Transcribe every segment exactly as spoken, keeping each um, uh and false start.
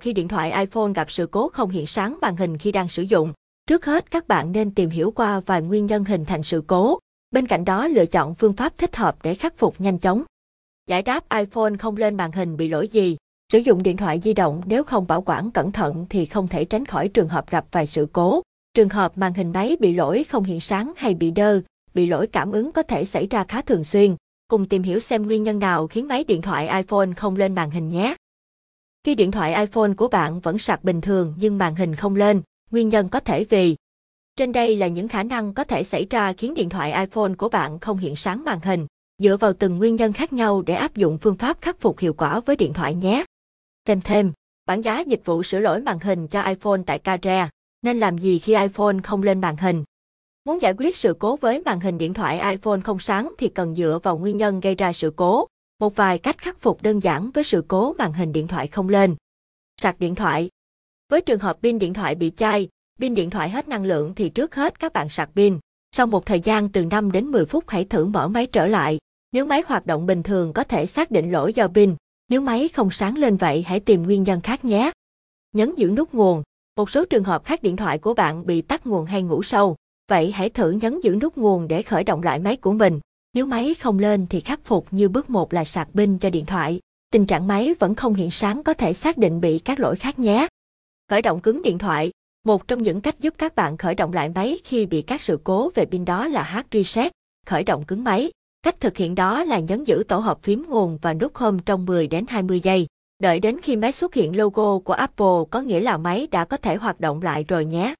Khi điện thoại iPhone gặp sự cố không hiện sáng màn hình khi đang sử dụng, trước hết các bạn nên tìm hiểu qua vài nguyên nhân hình thành sự cố, bên cạnh đó lựa chọn phương pháp thích hợp để khắc phục nhanh chóng. Giải đáp iPhone không lên màn hình bị lỗi gì. Sử dụng điện thoại di động nếu không bảo quản cẩn thận thì không thể tránh khỏi trường hợp gặp vài sự cố. Trường hợp màn hình máy bị lỗi không hiện sáng hay bị đơ, bị lỗi cảm ứng có thể xảy ra khá thường xuyên. Cùng tìm hiểu xem nguyên nhân nào khiến máy điện thoại iPhone không lên màn hình nhé. Khi điện thoại iPhone của bạn vẫn sạc bình thường nhưng màn hình không lên, nguyên nhân có thể vì: trên đây là những khả năng có thể xảy ra khiến điện thoại iPhone của bạn không hiện sáng màn hình. Dựa vào từng nguyên nhân khác nhau để áp dụng phương pháp khắc phục hiệu quả với điện thoại nhé. Xem thêm, bảng giá dịch vụ sửa lỗi màn hình cho iPhone tại Care, nên làm gì khi iPhone không lên màn hình? Muốn giải quyết sự cố với màn hình điện thoại iPhone không sáng thì cần dựa vào nguyên nhân gây ra sự cố. Một vài cách khắc phục đơn giản với sự cố màn hình điện thoại không lên. Sạc điện thoại. Với trường hợp pin điện thoại bị chai, pin điện thoại hết năng lượng thì trước hết các bạn sạc pin. Sau một thời gian từ năm đến mười phút hãy thử mở máy trở lại. Nếu máy hoạt động bình thường có thể xác định lỗi do pin. Nếu máy không sáng lên vậy hãy tìm nguyên nhân khác nhé. Nhấn giữ nút nguồn. Một số trường hợp khác điện thoại của bạn bị tắt nguồn hay ngủ sâu. Vậy hãy thử nhấn giữ nút nguồn để khởi động lại máy của mình. Nếu máy không lên thì khắc phục như bước một là sạc pin cho điện thoại. Tình trạng máy vẫn không hiện sáng có thể xác định bị các lỗi khác nhé. Khởi động cứng điện thoại. Một trong những cách giúp các bạn khởi động lại máy khi bị các sự cố về pin đó là hard reset, khởi động cứng máy. Cách thực hiện đó là nhấn giữ tổ hợp phím nguồn và nút home trong mười đến hai mươi giây. Đợi đến khi máy xuất hiện logo của Apple có nghĩa là máy đã có thể hoạt động lại rồi nhé.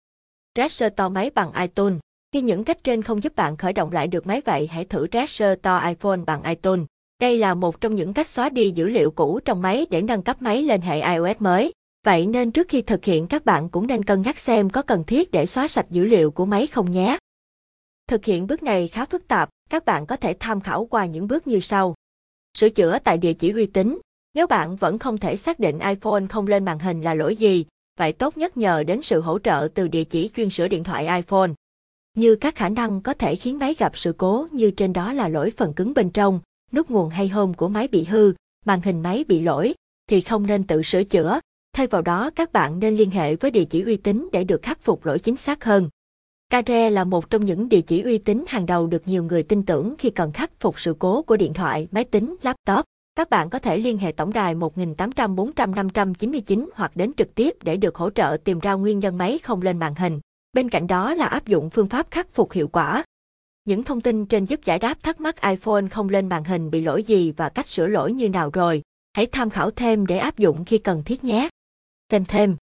Restore máy bằng iTunes. Khi những cách trên không giúp bạn khởi động lại được máy vậy hãy thử Restore iPhone bằng iTunes. Đây là một trong những cách xóa đi dữ liệu cũ trong máy để nâng cấp máy lên hệ iOS mới. Vậy nên trước khi thực hiện các bạn cũng nên cân nhắc xem có cần thiết để xóa sạch dữ liệu của máy không nhé. Thực hiện bước này khá phức tạp, các bạn có thể tham khảo qua những bước như sau. Sửa chữa tại địa chỉ uy tín. Nếu bạn vẫn không thể xác định iPhone không lên màn hình là lỗi gì, vậy tốt nhất nhờ đến sự hỗ trợ từ địa chỉ chuyên sửa điện thoại iPhone. Như các khả năng có thể khiến máy gặp sự cố như trên đó là lỗi phần cứng bên trong, nút nguồn hay home của máy bị hư, màn hình máy bị lỗi, thì không nên tự sửa chữa. Thay vào đó các bạn nên liên hệ với địa chỉ uy tín để được khắc phục lỗi chính xác hơn. Care là một trong những địa chỉ uy tín hàng đầu được nhiều người tin tưởng khi cần khắc phục sự cố của điện thoại, máy tính, laptop. Các bạn có thể liên hệ tổng đài một nghìn tám trăm bốn trăm năm trăm chín mươi chín hoặc đến trực tiếp để được hỗ trợ tìm ra nguyên nhân máy không lên màn hình. Bên cạnh đó là áp dụng phương pháp khắc phục hiệu quả. Những thông tin trên giúp giải đáp thắc mắc iPhone không lên màn hình bị lỗi gì và cách sửa lỗi như nào rồi. Hãy tham khảo thêm để áp dụng khi cần thiết nhé. Xem thêm.